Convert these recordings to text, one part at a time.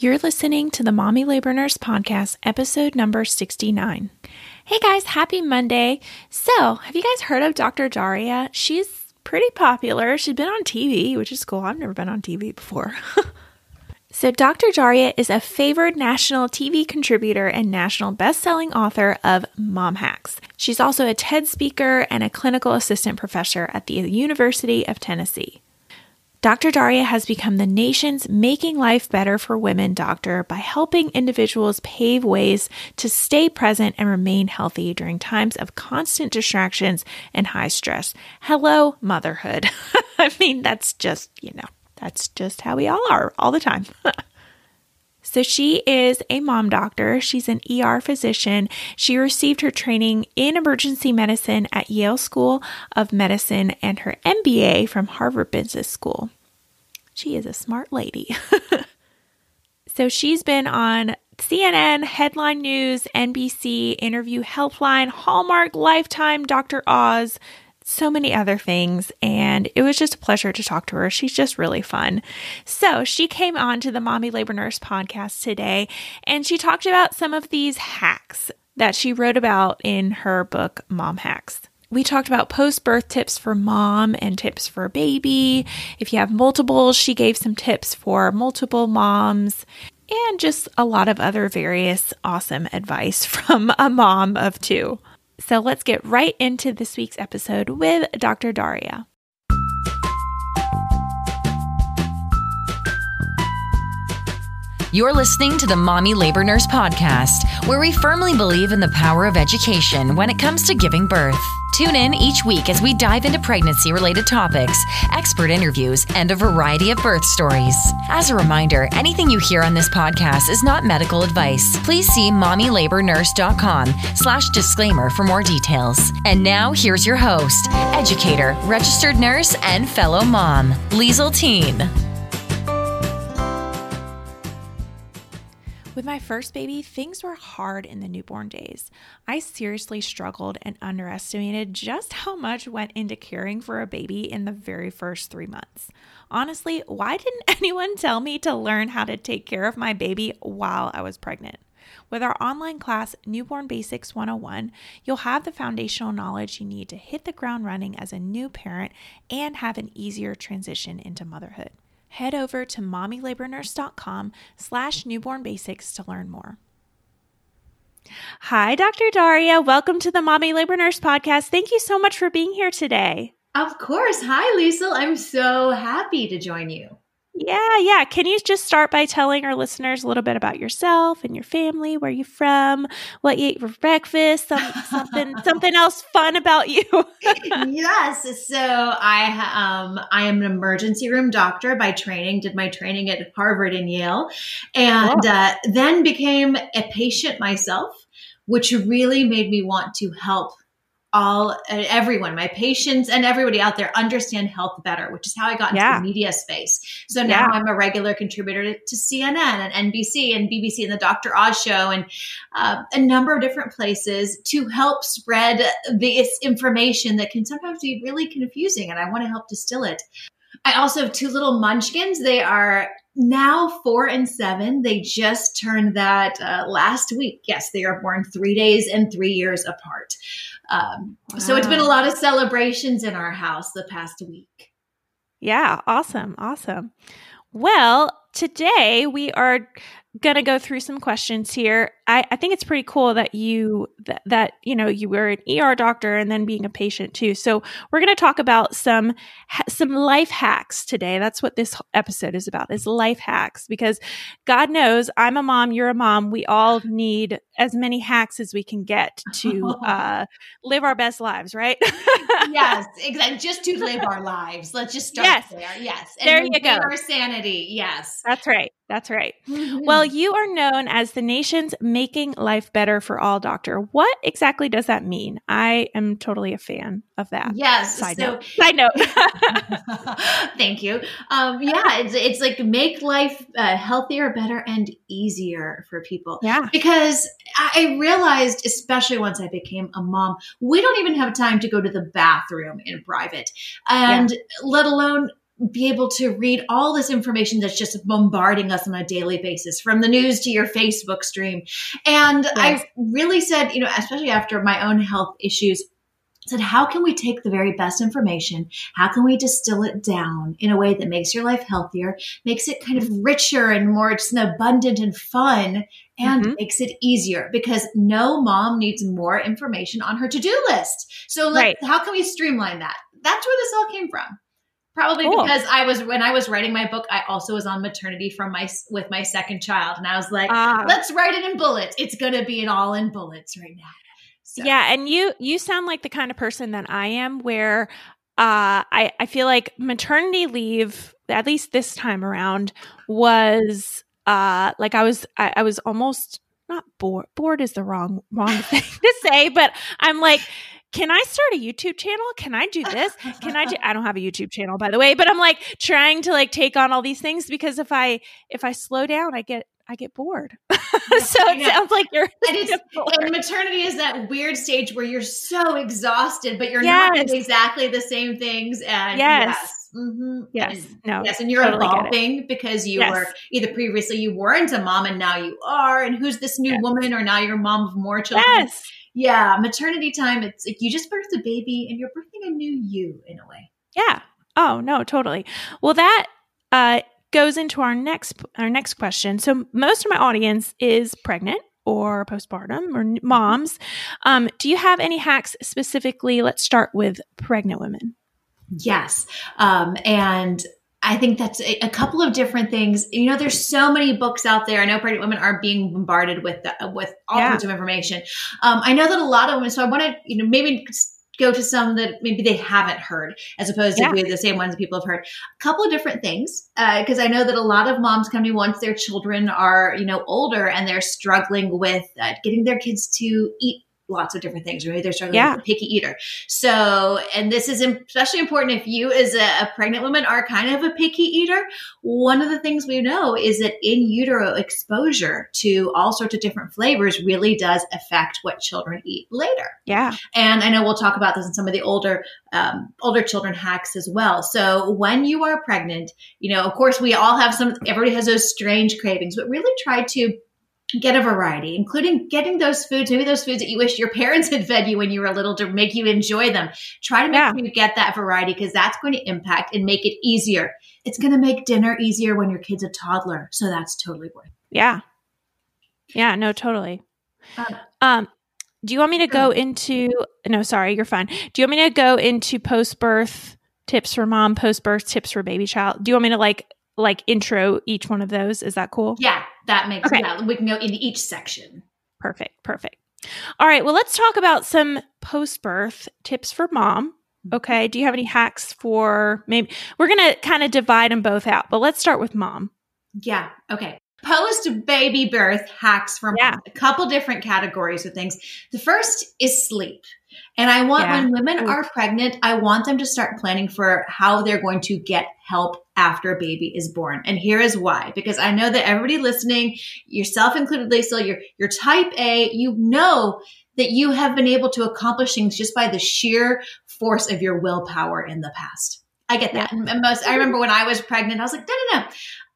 You're listening to the Mommy Labor Nurse Podcast, episode number 69. Hey guys, happy Monday. So, have you guys heard of Dr. Darria? She's pretty popular. She's been on TV, which is cool. I've never been on TV before. So Dr. Darria is a favored national TV contributor and national best-selling author of Mom Hacks. She's also a TED speaker and a clinical assistant professor at the University of Tennessee. Dr. Darria has become the nation's Making Life Better for Women doctor by helping individuals pave ways to stay present and remain healthy during times of constant distractions and high stress. Hello, motherhood. I mean, that's just how we all are all the time. So she is a mom doctor. She's an ER physician. She received her training in emergency medicine at Yale School of Medicine and her MBA from Harvard Business School. She is a smart lady. So she's been on CNN, Headline News, NBC, Interview Helpline, Hallmark, Lifetime, Dr. Oz, so many other things, and it was just a pleasure to talk to her. She's just really fun. So she came on to the Mommy Labor Nurse Podcast today, and she talked about some of these hacks that she wrote about in her book, Mom Hacks. We talked about post-birth tips for mom and tips for baby. If you have multiple, she gave some tips for multiple moms, and just a lot of other various awesome advice from a mom of two. So let's get right into this week's episode with Dr. Darria. You're listening to the Mommy Labor Nurse Podcast, where we firmly believe in the power of education when it comes to giving birth. Tune in each week as we dive into pregnancy-related topics, expert interviews, and a variety of birth stories. As a reminder, anything you hear on this podcast is not medical advice. Please see MommyLaborNurse.com/disclaimer for more details. And now, here's your host, educator, registered nurse, and fellow mom, Liesl Teen. With my first baby, things were hard in the newborn days. I seriously struggled and underestimated just how much went into caring for a baby in the very first 3 months. Honestly, why didn't anyone tell me to learn how to take care of my baby while I was pregnant? With our online class, Newborn Basics 101, you'll have the foundational knowledge you need to hit the ground running as a new parent and have an easier transition into motherhood. Head over to MommyLaborNurse.com/newbornbasics to learn more. Hi, Dr. Darria. Welcome to the Mommy Labor Nurse Podcast. Thank you so much for being here today. Of course. Hi, Liesl. I'm so happy to join you. Yeah. Can you just start by telling our listeners a little bit about yourself and your family, where you're from, what you ate for breakfast, something else fun about you? Yes. So I am an emergency room doctor by training, did my training at Harvard and Yale, and then became a patient myself, which really made me want to help everyone, my patients and everybody out there, understand health better, which is how I got into the media space. So now I'm a regular contributor to CNN and NBC and BBC and the Dr. Oz show and a number of different places to help spread this information that can sometimes be really confusing. And I want to help distill it. I also have two little munchkins. They are now 4 and 7. They just turned that last week. Yes, they are born 3 days and 3 years apart. Wow. So it's been a lot of celebrations in our house the past week. Yeah. Awesome. Well, today we are going to go through some questions here. I think it's pretty cool that you were an ER doctor and then being a patient too. So we're going to talk about some life hacks today. That's what this episode is about, is life hacks, because God knows I'm a mom, you're a mom. We all need as many hacks as we can get to live our best lives, right? Yes, exactly. Just to live our lives. Let's just start there. Yes. And there you go. Our sanity. Yes. That's right. Mm-hmm. Well, you are known as the nation's Making Life Better for All doctor. What exactly does that mean? I am totally a fan of that. Yes. Side note. Thank you. It's like make life healthier, better, and easier for people. Yeah. Because I realized, especially once I became a mom, we don't even have time to go to the bathroom in private, and let alone be able to read all this information that's just bombarding us on a daily basis, from the news to your Facebook stream. And yes. I really said, you know, especially after my own health issues, said, how can we take the very best information? How can we distill it down in a way that makes your life healthier, makes it kind of richer and more just abundant and fun, and makes it easier? Because no mom needs more information on her to-do list. So how can we streamline that? That's where this all came from. Probably because when I was writing my book, I also was on maternity with my second child. And I was like, let's write it in bullets. It's going to be an all in bullets right now. So. Yeah. And you sound like the kind of person that I am, where I feel like maternity leave, at least this time around, was like I was almost not bored. Bored is the wrong thing to say, but I'm like, can I start a YouTube channel? Can I do this? I don't have a YouTube channel, by the way, but I'm like trying to take on all these things, because if I slow down, I get bored. Yeah, so it sounds like you're bored. And maternity is that weird stage where you're so exhausted, but you're not doing exactly the same things. And and you're totally evolving, because you were either previously you weren't a mom and now you are, and who's this new woman, or now you're a mom of more children. Yes. Yeah, maternity time, it's like you just birthed a baby and you're birthing a new you in a way. Yeah. Oh, no, totally. Well, that goes into our next question. So most of my audience is pregnant or postpartum or moms. Do you have any hacks specifically? Let's start with pregnant women. Yes. And I think that's a couple of different things. You know, there's so many books out there. I know pregnant women are being bombarded with all kinds of information. I know that a lot of women, so I want to, maybe go to some that maybe they haven't heard, as opposed to the same ones people have heard. A couple of different things, because I know that a lot of moms come to me once their children are, older, and they're struggling with getting their kids to eat lots of different things. Maybe they're struggling with a picky eater. So, and this is especially important if you as a pregnant woman are kind of a picky eater. One of the things we know is that in utero exposure to all sorts of different flavors really does affect what children eat later. Yeah. And I know we'll talk about this in some of the older children hacks as well. So when you are pregnant, of course we all have everybody has those strange cravings, but really try to get a variety, including getting those foods, maybe those foods that you wish your parents had fed you when you were little to make you enjoy them. Try to make sure you get that variety, because that's going to impact and make it easier. It's going to make dinner easier when your kid's a toddler. So that's totally worth it. Yeah. Yeah, no, totally. Do you want me to go into, no, sorry, you're fine. Do you want me to go into post-birth tips for mom, post-birth tips for baby child? Do you want me to like intro each one of those? Is that cool? Yeah, that makes sense. Okay. We can go into each section. Perfect. All right. Well, let's talk about some post-birth tips for mom. Okay. Do you have any hacks for maybe we're going to kind of divide them both out, but let's start with mom. Yeah. Okay. Post-baby birth hacks for mom. Yeah. A couple different categories of things. The first is sleep. And I want when women are pregnant, I want them to start planning for how they're going to get help after a baby is born. And here is why, because I know that everybody listening, yourself included, Liesl, you're type A, that you have been able to accomplish things just by the sheer force of your willpower in the past. I get that. Yeah. And I remember when I was pregnant, I was like, no.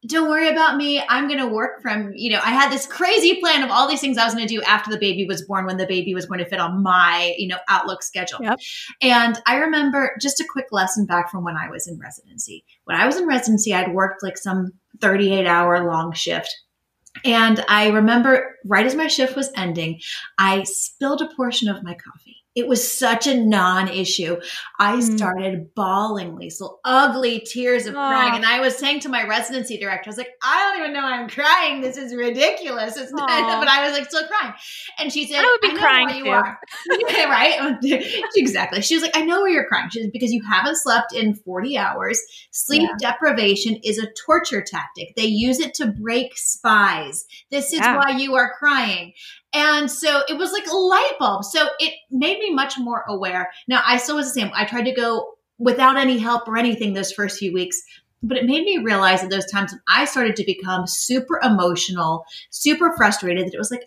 Don't worry about me. I'm going to work from, I had this crazy plan of all these things I was going to do after the baby was born, when the baby was going to fit on my, Outlook schedule. Yep. And I remember just a quick lesson back from when I was in residency. When I was in residency, I'd worked like some 38-hour long shift. And I remember right as my shift was ending, I spilled a portion of my coffee. It was such a non-issue. I started bawling, Liesl, ugly tears of crying. And I was saying to my residency director, I was like, I don't even know I'm crying. This is ridiculous. It's not, but I was like still crying. And she said, I would be crying too. You are. Right? Exactly. She was like, I know where you're crying. She was, because you haven't slept in 40 hours. Sleep deprivation is a torture tactic. They use it to break spies. This is why you are crying. And so it was like a light bulb. So it made me much more aware. Now, I still was the same. I tried to go without any help or anything those first few weeks, but it made me realize at those times when I started to become super emotional, super frustrated, that it was like,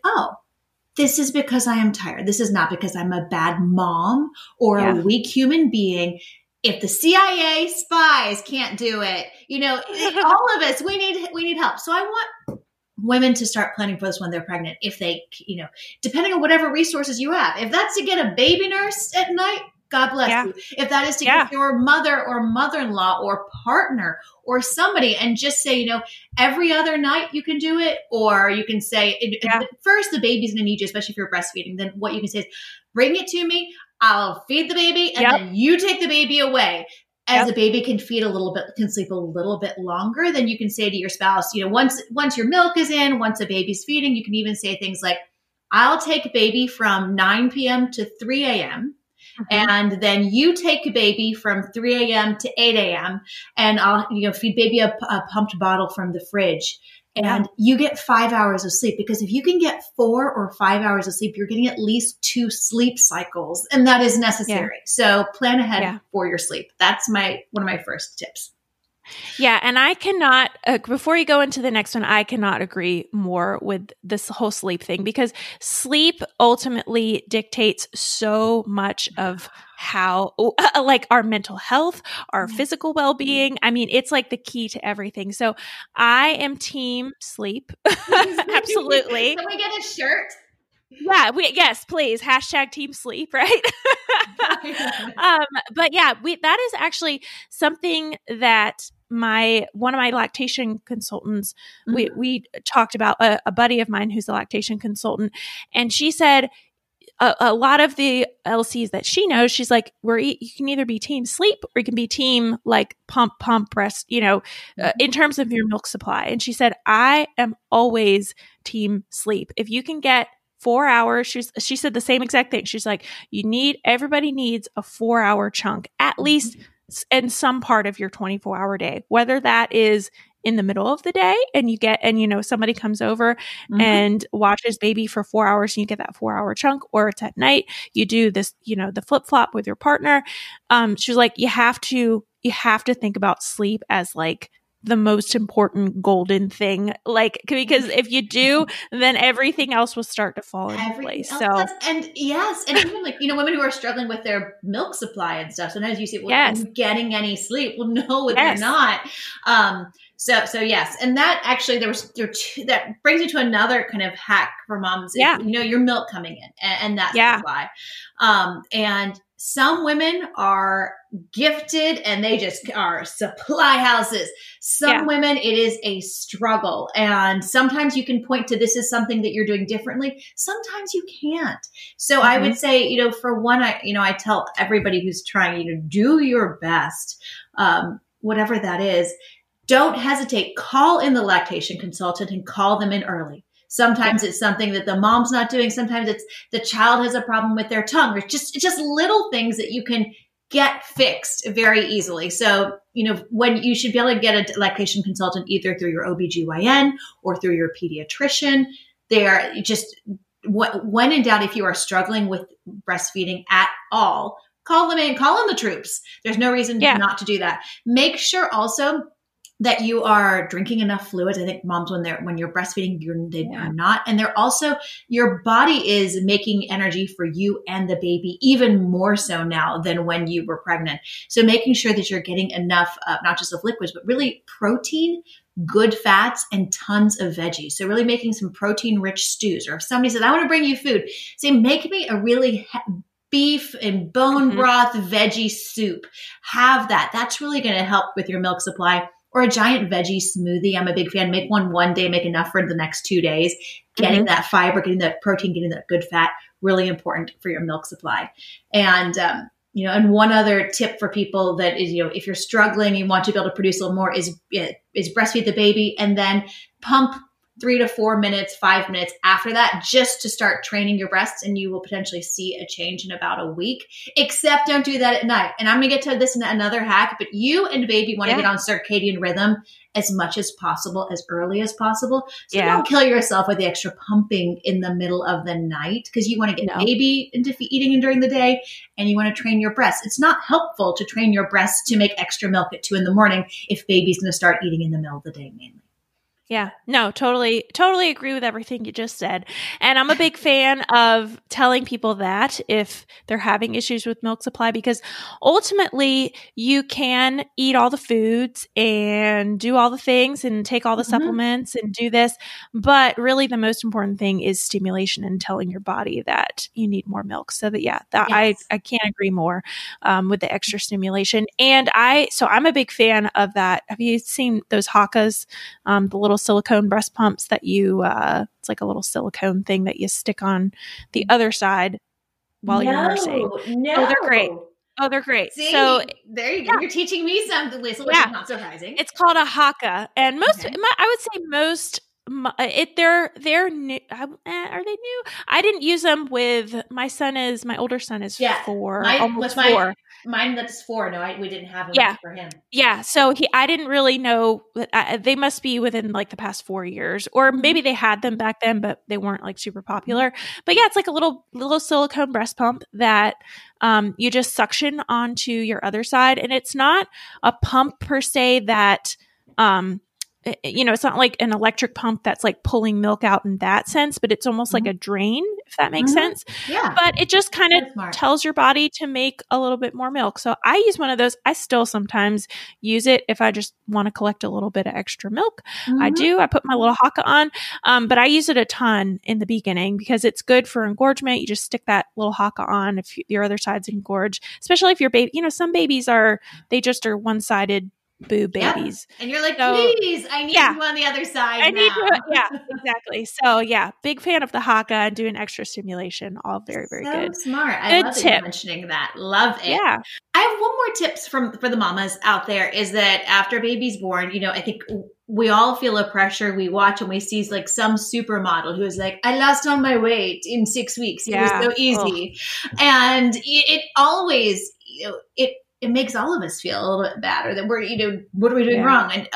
this is because I am tired. This is not because I'm a bad mom or a weak human being. if the CIA spies can't do it, you know, all of us, we need help. So I want women to start planning for this when they're pregnant. If they, you know, depending on whatever resources you have, if that's to get a baby nurse at night, God bless you. If that is to get your mother or mother-in-law or partner or somebody and just say, you know, every other night you can do it, or you can say, first the baby's going to need you, especially if you're breastfeeding. Then what you can say is, bring it to me, I'll feed the baby, and then you take the baby away. As the baby can feed a little bit, can sleep a little bit longer, then you can say to your spouse, you know, once your milk is in, once the baby's feeding, you can even say things like, I'll take baby from 9 p.m. to 3 a.m. And then you take a baby from 3 a.m. to 8 a.m. and I'll, you know, feed baby a pumped bottle from the fridge. And you get 5 hours of sleep, because if you can get 4 or 5 hours of sleep, you're getting at least 2 sleep cycles, and that is necessary. So plan ahead for your sleep. That's one of my first tips. Yeah. And I cannot, before you go into the next one, I cannot agree more with this whole sleep thing, because sleep ultimately dictates so much of how, like, our mental health, our physical well-being. I mean, it's like the key to everything. So I am team sleep. Absolutely. Can we get a shirt? Yeah. Yes, please. Hashtag team sleep, right? But yeah, that is actually something that one of my lactation consultants, we talked about, a buddy of mine who's a lactation consultant. And she said a lot of the LCs that she knows, she's like, you can either be team sleep, or you can be team like pump breast, you know, in terms of your milk supply. And she said, I am always team sleep. If you can get 4 hours. She said the same exact thing. She's like, everybody needs a 4-hour chunk, at least in some part of your 24-hour day, whether that is in the middle of the day and you know, somebody comes over and watches baby for 4 hours and you get that 4-hour chunk, or it's at night, you do this, you know, the flip flop with your partner. She was like, you have to think about sleep as like the most important golden thing, like, because if you do, then everything else will start to fall into place. And even like, you know, women who are struggling with their milk supply and stuff, sometimes you say, well, I'm getting any sleep. Well, no, they're not. So yes. And that actually, that brings you to another kind of hack for moms. Yeah. You know, your milk coming in and that supply. And some women are gifted and they just are supply houses. Some women, it is a struggle. And sometimes you can point to, this is something that you're doing differently. Sometimes you can't. So I would say, you know, for one, I tell everybody who's trying, you know, do your best, whatever that is. Don't hesitate. Call in the lactation consultant and call them in early. Sometimes it's something that the mom's not doing. Sometimes it's the child has a problem with their tongue. It's just little things that you can get fixed very easily. So, you know, when you should be able to get a lactation consultant either through your OBGYN or through your pediatrician. They are just, when in doubt, if you are struggling with breastfeeding at all, call them in, call on the troops. There's no reason not to do that. Make sure also that you are drinking enough fluids. I think moms, when you're breastfeeding, they are not. And they're also, your body is making energy for you and the baby even more so now than when you were pregnant. So making sure that you're getting enough, not just of liquids, but really protein, good fats, and tons of veggies. So really making some protein rich stews. Or if somebody says, I want to bring you food, say, make me a really beef and bone broth veggie soup. Have that. That's really going to help with your milk supply. Or a giant veggie smoothie. I'm a big fan. Make one day, make enough for the next 2 days. Getting that fiber, getting that protein, getting that good fat, really important for your milk supply. And, you know, and one other tip for people that is, you know, if you're struggling and want to be able to produce a little more is breastfeed the baby and then pump 3 to 4 minutes, 5 minutes after that, just to start training your breasts, and you will potentially see a change in about a week, except don't do that at night. And I'm going to get to this in another hack, but you and baby want to get on circadian rhythm as much as possible, as early as possible. So don't kill yourself with the extra pumping in the middle of the night, because you want to get baby into eating during the day and you want to train your breasts. It's not helpful to train your breasts to make extra milk at 2 in the morning if baby's going to start eating in the middle of the day mainly. Yeah, no, totally agree with everything you just said. And I'm a big fan of telling people that if they're having issues with milk supply, because ultimately you can eat all the foods and do all the things and take all the supplements and do this. But really the most important thing is stimulation and telling your body that you need more milk. So that, yeah, that I can't agree more with the extra stimulation. And so I'm a big fan of that. Have you seen those Hakas, the little silicone breast pumps that you it's like a little silicone thing that you stick on the other side while you're nursing. Oh, they're great. See, so there you go. Yeah. You're teaching me something, Liesl, which is not surprising. It's called a Haka, and they're new. Are they new? I didn't use them with my older son is 4. Mine that's 4. No, we didn't have them for him. Yeah. So I didn't really know. They must be within like the past 4 years, or maybe they had them back then, but they weren't like super popular. But yeah, it's like a little silicone breast pump that you just suction onto your other side. And it's not a pump per se that, it's not like an electric pump that's like pulling milk out in that sense, but it's almost like a drain, if that makes sense. Yeah. But it just kind of tells your body to make a little bit more milk. So I use one of those. I still sometimes use it if I just want to collect a little bit of extra milk. I do. I put my little Haka on, but I use it a ton in the beginning because it's good for engorgement. You just stick that little Haka on if your other side's engorged, especially if your baby, some babies are one-sided boo babies. Yep. And you're like, please, I need you on the other side. Yeah, exactly. So yeah, big fan of the Haka and doing extra stimulation. All very, very good. Smart. I love that you're mentioning that. Love it. Yeah. I have one more tips for the mamas out there is that after baby's born, I think we all feel a pressure. We watch and we see like some supermodel who's like, I lost all my weight in 6 weeks. It was so easy. Ugh. And it makes all of us feel a little bit bad, or that we're, what are we doing wrong? And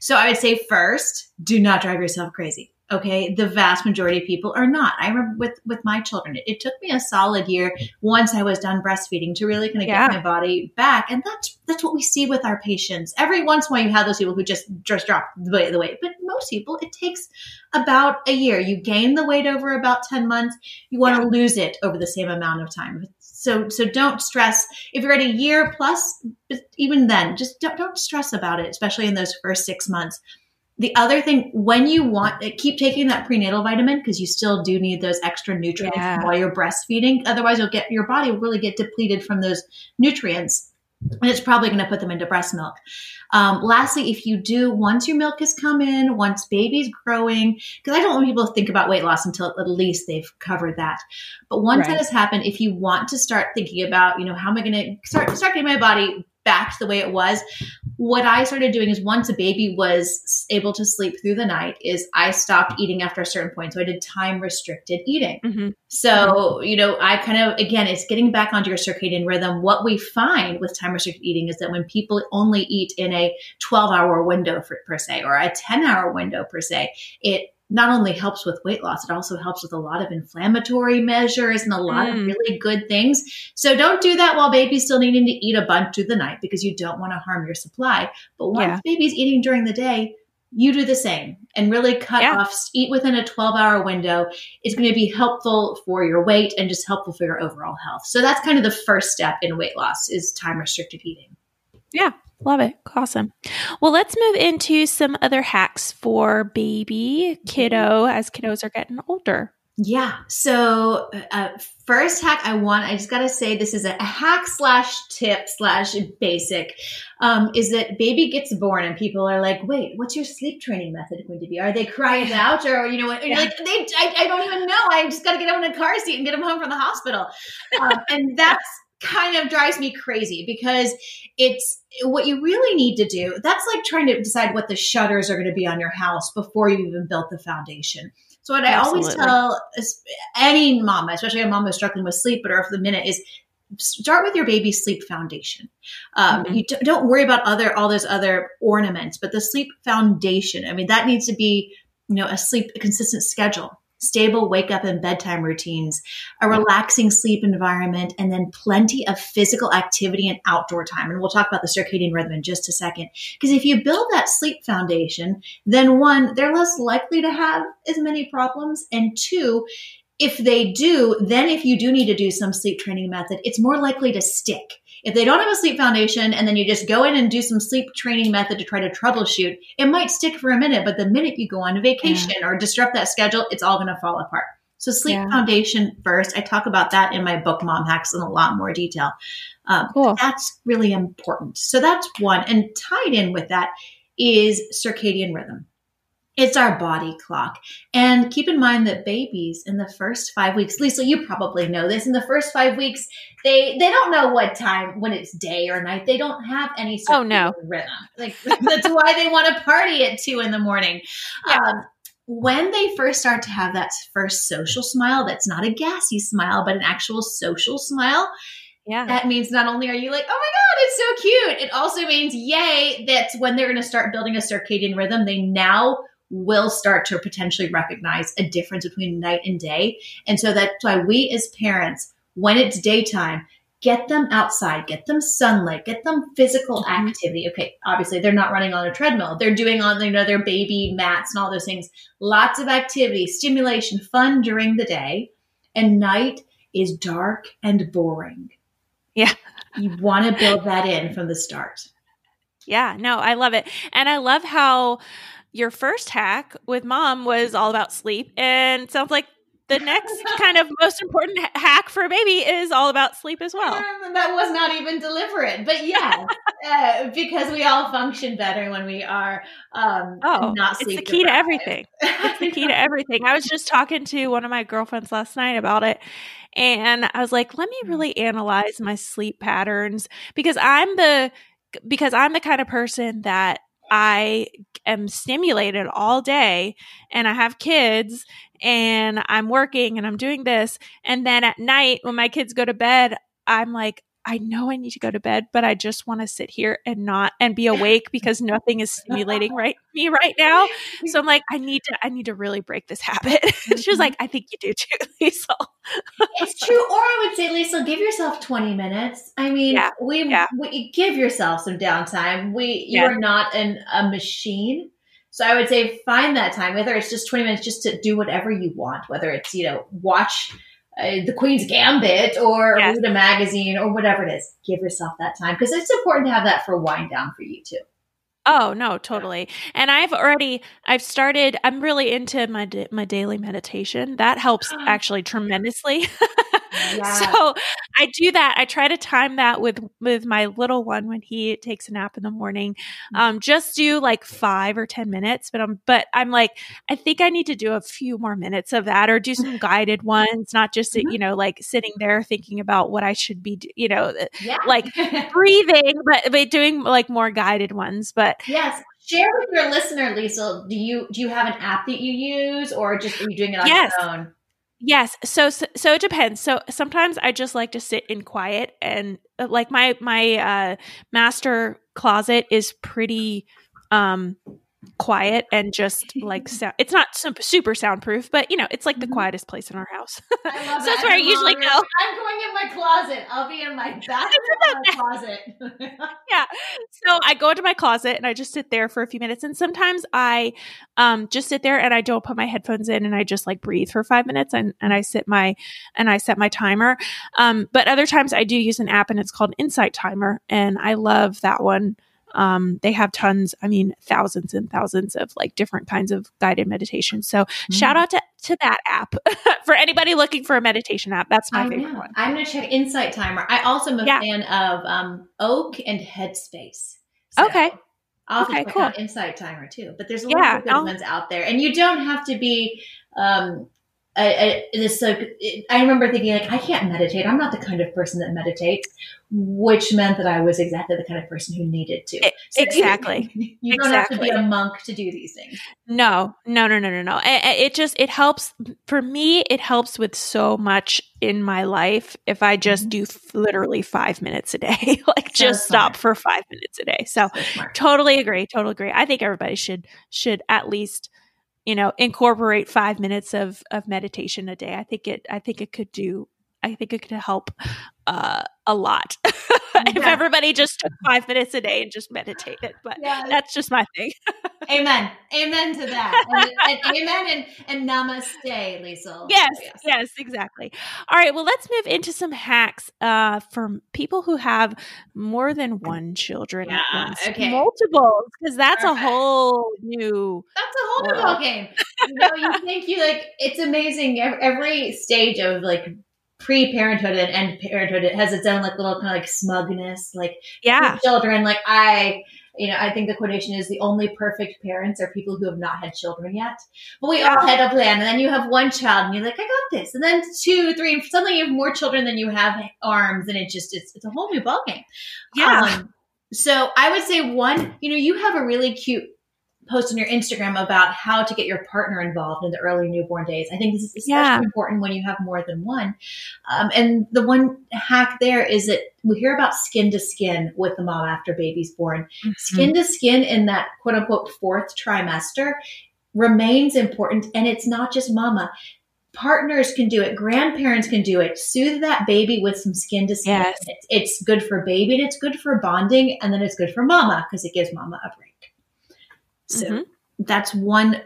so I would say first, do not drive yourself crazy. Okay. The vast majority of people are not. I remember with my children, it took me a solid year once I was done breastfeeding to really kind of get my body back. And that's what we see with our patients. Every once in a while you have those people who just drop the weight, but most people, it takes about a year. You gain the weight over about 10 months. You want to lose it over the same amount of time. So don't stress if you're at a year plus, even then, just don't stress about it, especially in those first 6 months. The other thing, when you keep taking that prenatal vitamin, because you still do need those extra nutrients while you're breastfeeding. Otherwise your body will really get depleted from those nutrients. And it's probably going to put them into breast milk. Lastly, if you do, once your milk has come in, once baby's growing, because I don't want people to think about weight loss until at least they've covered that. But once that has happened, if you want to start thinking about, how am I going to start getting my body back to the way it was? What I started doing is once a baby was able to sleep through the night is I stopped eating after a certain point. So I did time restricted eating. Mm-hmm. So, I kind of, again, it's getting back onto your circadian rhythm. What we find with time restricted eating is that when people only eat in a 12-hour window per se, or a 10-hour window per se, it not only helps with weight loss, it also helps with a lot of inflammatory measures and a lot of really good things. So don't do that while baby's still needing to eat a bunch through the night, because you don't want to harm your supply. But once baby's eating during the day, you do the same and really cut off, eat within a 12-hour window. It's going to be helpful for your weight and just helpful for your overall health. So that's kind of the first step in weight loss is time-restricted eating. Yeah. Love it. Awesome. Well, let's move into some other hacks for kiddo as kiddos are getting older. Yeah. So first hack I just got to say this is a hack /tip/basic, is that baby gets born and people are like, wait, what's your sleep training method going to be? Are they crying out or, like I don't even know. I just got to get them in a car seat and get them home from the hospital. And that's kind of drives me crazy because it's what you really need to do. That's like trying to decide what the shutters are going to be on your house before you even built the foundation. So what I always tell any mama, especially a mama struggling with sleep, but or for the minute is start with your baby's sleep foundation. You don't worry about all those other ornaments, but the sleep foundation, that needs to be, a consistent schedule. stable wake-up and bedtime routines, a relaxing sleep environment, and then plenty of physical activity and outdoor time. And we'll talk about the circadian rhythm in just a second. Because if you build that sleep foundation, then one, they're less likely to have as many problems. And two, if they do, then if you do need to do some sleep training method, it's more likely to stick. If they don't have a sleep foundation and then you just go in and do some sleep training method to try to troubleshoot, it might stick for a minute, but the minute you go on a vacation or disrupt that schedule, it's all going to fall apart. So sleep foundation first. I talk about that in my book, Mom Hacks, in a lot more detail. Cool. That's really important. So that's one. And tied in with that is circadian rhythm. It's our body clock. And keep in mind that babies in the first 5 weeks, Liesl, you probably know this, in the first 5 weeks, they don't know what time, when it's day or night. They don't have any sort of rhythm. Like, that's why they want to party at 2 a.m. Yeah. When they first start to have that first social smile, that's not a gassy smile, but an actual social smile. Yeah. That means not only are you like, oh my God, it's so cute. It also means, yay, that's when they're going to start building a circadian rhythm. They now will start to potentially recognize a difference between night and day. And so that's why we as parents, when it's daytime, get them outside, get them sunlight, get them physical activity. Okay, obviously they're not running on a treadmill. They're doing on their baby mats and all those things. Lots of activity, stimulation, fun during the day. And night is dark and boring. Yeah. You want to build that in from the start. Yeah, no, I love it. And I love how your first hack with mom was all about sleep, and sounds like the next kind of most important hack for a baby is all about sleep as well. That was not even deliberate, but yes, because we all function better when we are not sleep. It's the key to everything. It's the key to everything. I was just talking to one of my girlfriends last night about it. And I was like, let me really analyze my sleep patterns, because I'm the kind of person that I am stimulated all day, and I have kids, and I'm working, and I'm doing this. And then at night when my kids go to bed, I'm like, I know I need to go to bed, but I just want to sit here and be awake because nothing is stimulating me right now. So I'm like, I need to really break this habit. She was like, I think you do too, Liesl. It's true. Or I would say, Liesl, give yourself 20 minutes. I mean, we give yourself some downtime. You're not a machine. So I would say find that time, whether it's just 20 minutes, just to do whatever you want, whether it's, watch The Queen's Gambit or read a magazine or whatever it is. Give yourself that time, because it's important to have that for wind down for you too. Oh, no, totally. And I'm really into my daily meditation. That helps actually tremendously. Yeah. So I do that. I try to time that with my little one when he takes a nap in the morning. Just do like 5 or 10 minutes, but I'm like, I think I need to do a few more minutes of that, or do some guided ones, not just like sitting there thinking about what I should be, like breathing, but doing like more guided ones. But yes. Share with your listener, Liesl, do you have an app that you use, or just are you doing it on your own? Yes. So it depends. So sometimes I just like to sit in quiet, and like my master closet is pretty quiet and just like sound. It's not super soundproof, but it's like the quietest place in our house. I love so that's where I usually go. I'm going in my closet. I'll be in my bathroom closet. Yeah. So I go into my closet and I just sit there for a few minutes. And sometimes I just sit there and I don't put my headphones in, and I just like breathe for 5 minutes, and I set my timer. But other times I do use an app, and it's called Insight Timer, and I love that one. They have thousands and thousands of like different kinds of guided meditation. So shout out to that app for anybody looking for a meditation app. That's my favorite one. I'm going to check Insight Timer. I also am a fan of Oak and Headspace. So I'll check out Insight Timer too. But there's a lot of good ones out there, and you don't have to be I remember thinking, like, I can't meditate. I'm not the kind of person that meditates, which meant that I was exactly the kind of person who needed to. So exactly. You don't have to be a monk to do these things. No. It helps for me. It helps with so much in my life. If I just do literally 5 minutes a day, like so just stop for 5 minutes a day. So totally agree. I think everybody should at least you know, incorporate 5 minutes of meditation a day. I think it could help a lot if everybody just took 5 minutes a day and just meditated. But that's just my thing. Amen. Amen to that. And amen and namaste, Liesl. Yes, exactly. All right. Well, let's move into some hacks for people who have more than one children at once. Okay. Multiples, because that's perfect. That's a whole new ball game. You know, you think you like, it's amazing. Every stage of like pre-parenthood and end parenthood, it has its own like little kind of like smugness, like children. Like I think the quotation is the only perfect parents are people who have not had children yet. But we all had a plan. And then you have one child and you're like, I got this. And then 2, 3, and suddenly you have more children than you have arms. And it's a whole new ballgame. Yeah. So I would say one, you know, you have a really cute post on your Instagram about how to get your partner involved in the early newborn days. I think this is especially important when you have more than one. And the one hack there is that we hear about skin to skin with the mom after baby's born. Mm-hmm. Skin to skin in that quote unquote 4th trimester remains important. And it's not just mama. Partners can do it. Grandparents can do it. Soothe that baby with some skin to skin. Yes. It's good for baby and it's good for bonding. And then it's good for mama because it gives mama a break. So that's one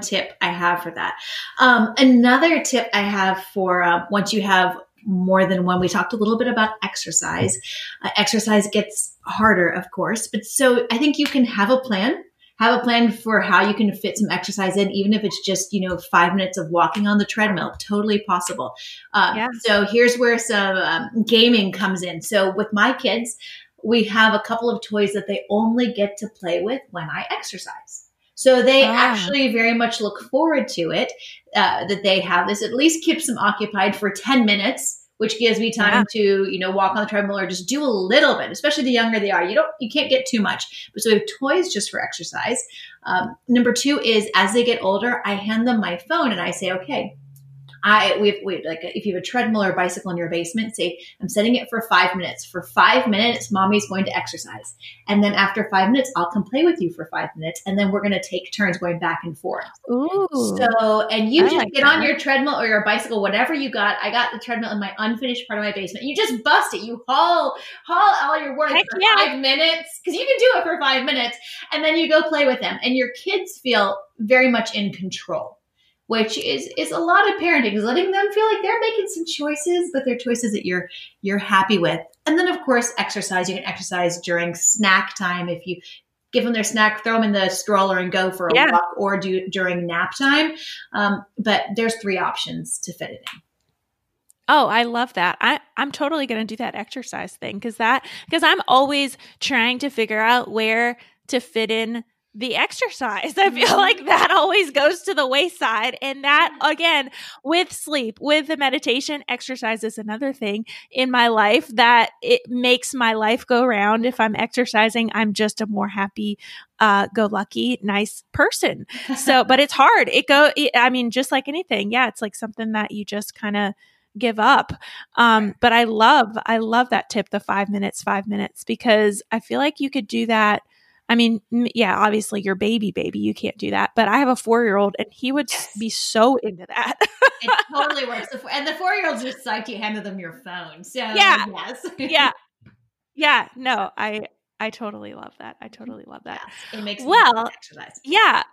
tip I have for that. Another tip I have for once you have more than one, we talked a little bit about exercise. Exercise gets harder, of course. But so I think you can have a plan for how you can fit some exercise in, even if it's just, you know, 5 minutes of walking on the treadmill, totally possible. So here's where some gaming comes in. So with my kids, we have a couple of toys that they only get to play with when I exercise. So they actually very much look forward to it, that they have this. At least keeps them occupied for 10 minutes, which gives me time to, you know, walk on the treadmill or just do a little bit, especially the younger they are. You can't get too much. But so we have toys just for exercise. Number 2 is as they get older, I hand them my phone and I say, okay, we like if you have a treadmill or bicycle in your basement, say, I'm setting it for 5 minutes. For 5 minutes, mommy's going to exercise. And then after 5 minutes, I'll come play with you for 5 minutes. And then we're going to take turns going back and forth. Ooh. So, and you on your treadmill or your bicycle, whatever you got. I got the treadmill in my unfinished part of my basement. You just bust it. You haul all your work for 5 minutes, because you can do it for 5 minutes. And then you go play with them. And your kids feel very much in control, which is a lot of parenting, is letting them feel like they're making some choices, but they're choices that you're happy with. And then, of course, exercise. You can exercise during snack time. If you give them their snack, throw them in the stroller and go for a walk, or do during nap time. But there's 3 options to fit it in. Oh, I love that. I'm totally going to do that exercise thing because I'm always trying to figure out where to fit in the exercise. I feel like that always goes to the wayside. And that, again, with sleep, with the meditation, exercise is another thing in my life that it makes my life go round. If I'm exercising, I'm just a more happy, go lucky, nice person. So, but it's hard. Just like anything. Yeah. It's like something that you just kind of give up. But I love that tip, the 5 minutes, because I feel like you could do that. I mean, yeah, obviously your baby, you can't do that. But I have a 4-year-old and he would be so into that. It totally works. And the 4-year-olds are psyched you handed them your phone. So yes. Yeah. No, I totally love that. Yes, it makes me exercise. Yeah.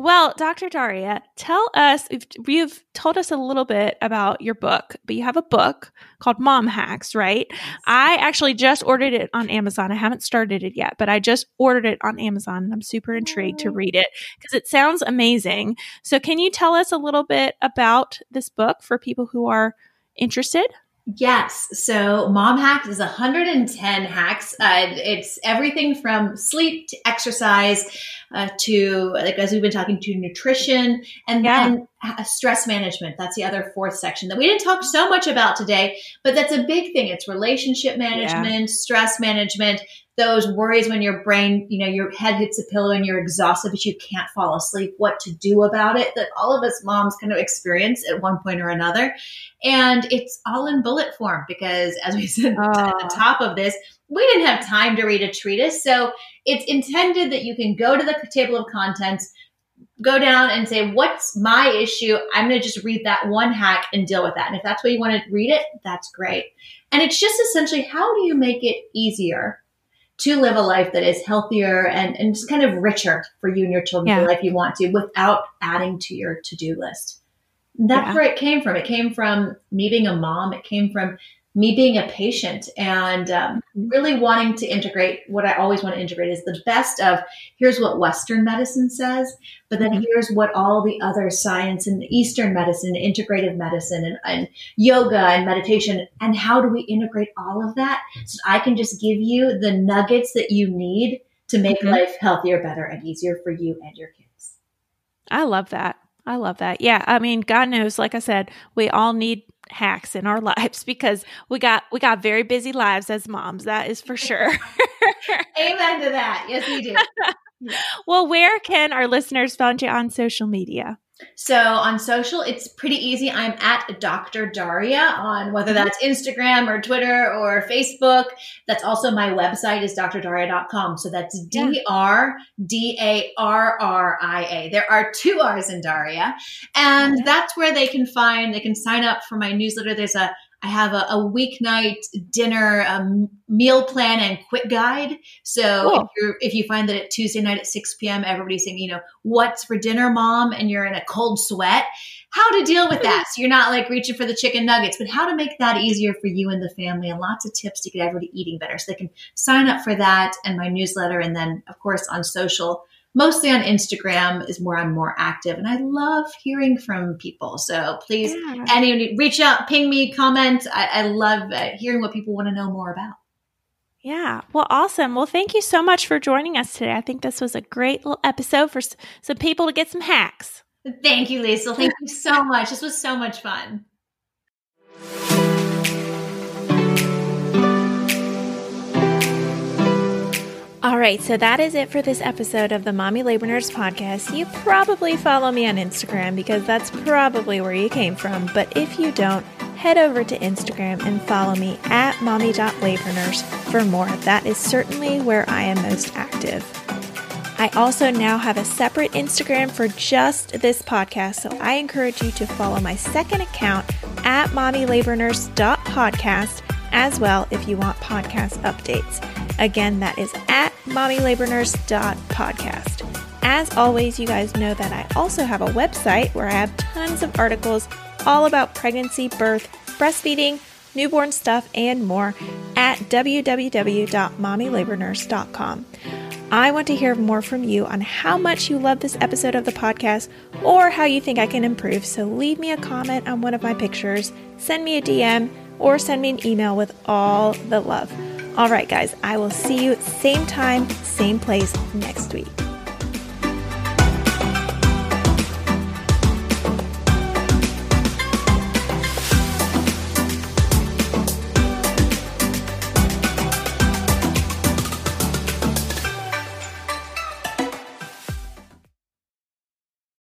Well, Dr. Darria, tell us, you've told us a little bit about your book, but you have a book called Mom Hacks, right? Yes. I actually just ordered it on Amazon. I haven't started it yet, but I just ordered it on Amazon and I'm super intrigued to read it because it sounds amazing. So can you tell us a little bit about this book for people who are interested? Yes. So Mom Hacks is 110 hacks. It's everything from sleep to exercise to, like, as we've been talking, to nutrition and then stress management. That's the other 4th section that we didn't talk so much about today, but that's a big thing. It's relationship management, stress management, those worries when your brain, you know, your head hits a pillow and you're exhausted, but you can't fall asleep, what to do about it, that all of us moms kind of experience at one point or another. And it's all in bullet form because, as we said at the top of this, we didn't have time to read a treatise. So it's intended that you can go to the table of contents, go down and say, what's my issue? I'm going to just read that one hack and deal with that. And if that's what you want to read it, that's great. And it's just essentially, how do you make it easier to live a life that is healthier and just kind of richer for you and your children, the life you want to, without adding to your to-do list? That's where it came from. It came from me being a mom. It came from me being a patient and really wanting to integrate what I always want to integrate is the best of here's what Western medicine says, but then here's what all the other science and Eastern medicine, integrative medicine and yoga and meditation. And how do we integrate all of that? So I can just give you the nuggets that you need to make life healthier, better, and easier for you and your kids. I love that. I love that. Yeah. I mean, God knows, like I said, we all need hacks in our lives because we got very busy lives as moms. That is for sure. Amen to that. Yes, we do. Well, where can our listeners find you on social media? So on social, it's pretty easy. I'm at Dr. Darria on whether that's Instagram or Twitter or Facebook. That's also my website is drdarria.com. So that's D-R-D-A-R-R-I-A. There are two R's in Darria. And that's where they can sign up for my newsletter. I have a weeknight dinner meal plan and quick guide. So if you find that at Tuesday night at 6 p.m., everybody's saying, what's for dinner, Mom? And you're in a cold sweat, how to deal with that. So you're not like reaching for the chicken nuggets, but how to make that easier for you and the family, and lots of tips to get everybody eating better. So they can sign up for that and my newsletter. And then, of course, on social, mostly on Instagram is where I'm more active, and I love hearing from people. So please, anyone, reach out, ping me, comment. I love hearing what people want to know more about. Yeah. Well, awesome. Well, thank you so much for joining us today. I think this was a great little episode for some people to get some hacks. Thank you, Liesl. Thank you so much. This was so much fun. All right, so that is it for this episode of the Mommy Labor Nurse Podcast. You probably follow me on Instagram because that's probably where you came from. But if you don't, head over to Instagram and follow me at mommy.labornurse for more. That is certainly where I am most active. I also now have a separate Instagram for just this podcast, so I encourage you to follow my second account at MommyLaborNurse.podcast as well if you want podcast updates. Again, that is at MommyLaborNurse.podcast. As always, you guys know that I also have a website where I have tons of articles all about pregnancy, birth, breastfeeding, newborn stuff, and more at www.mommylabornurse.com. I want to hear more from you on how much you love this episode of the podcast or how you think I can improve, so leave me a comment on one of my pictures, send me a DM, or send me an email with all the love. All right, guys, I will see you same time, same place next week.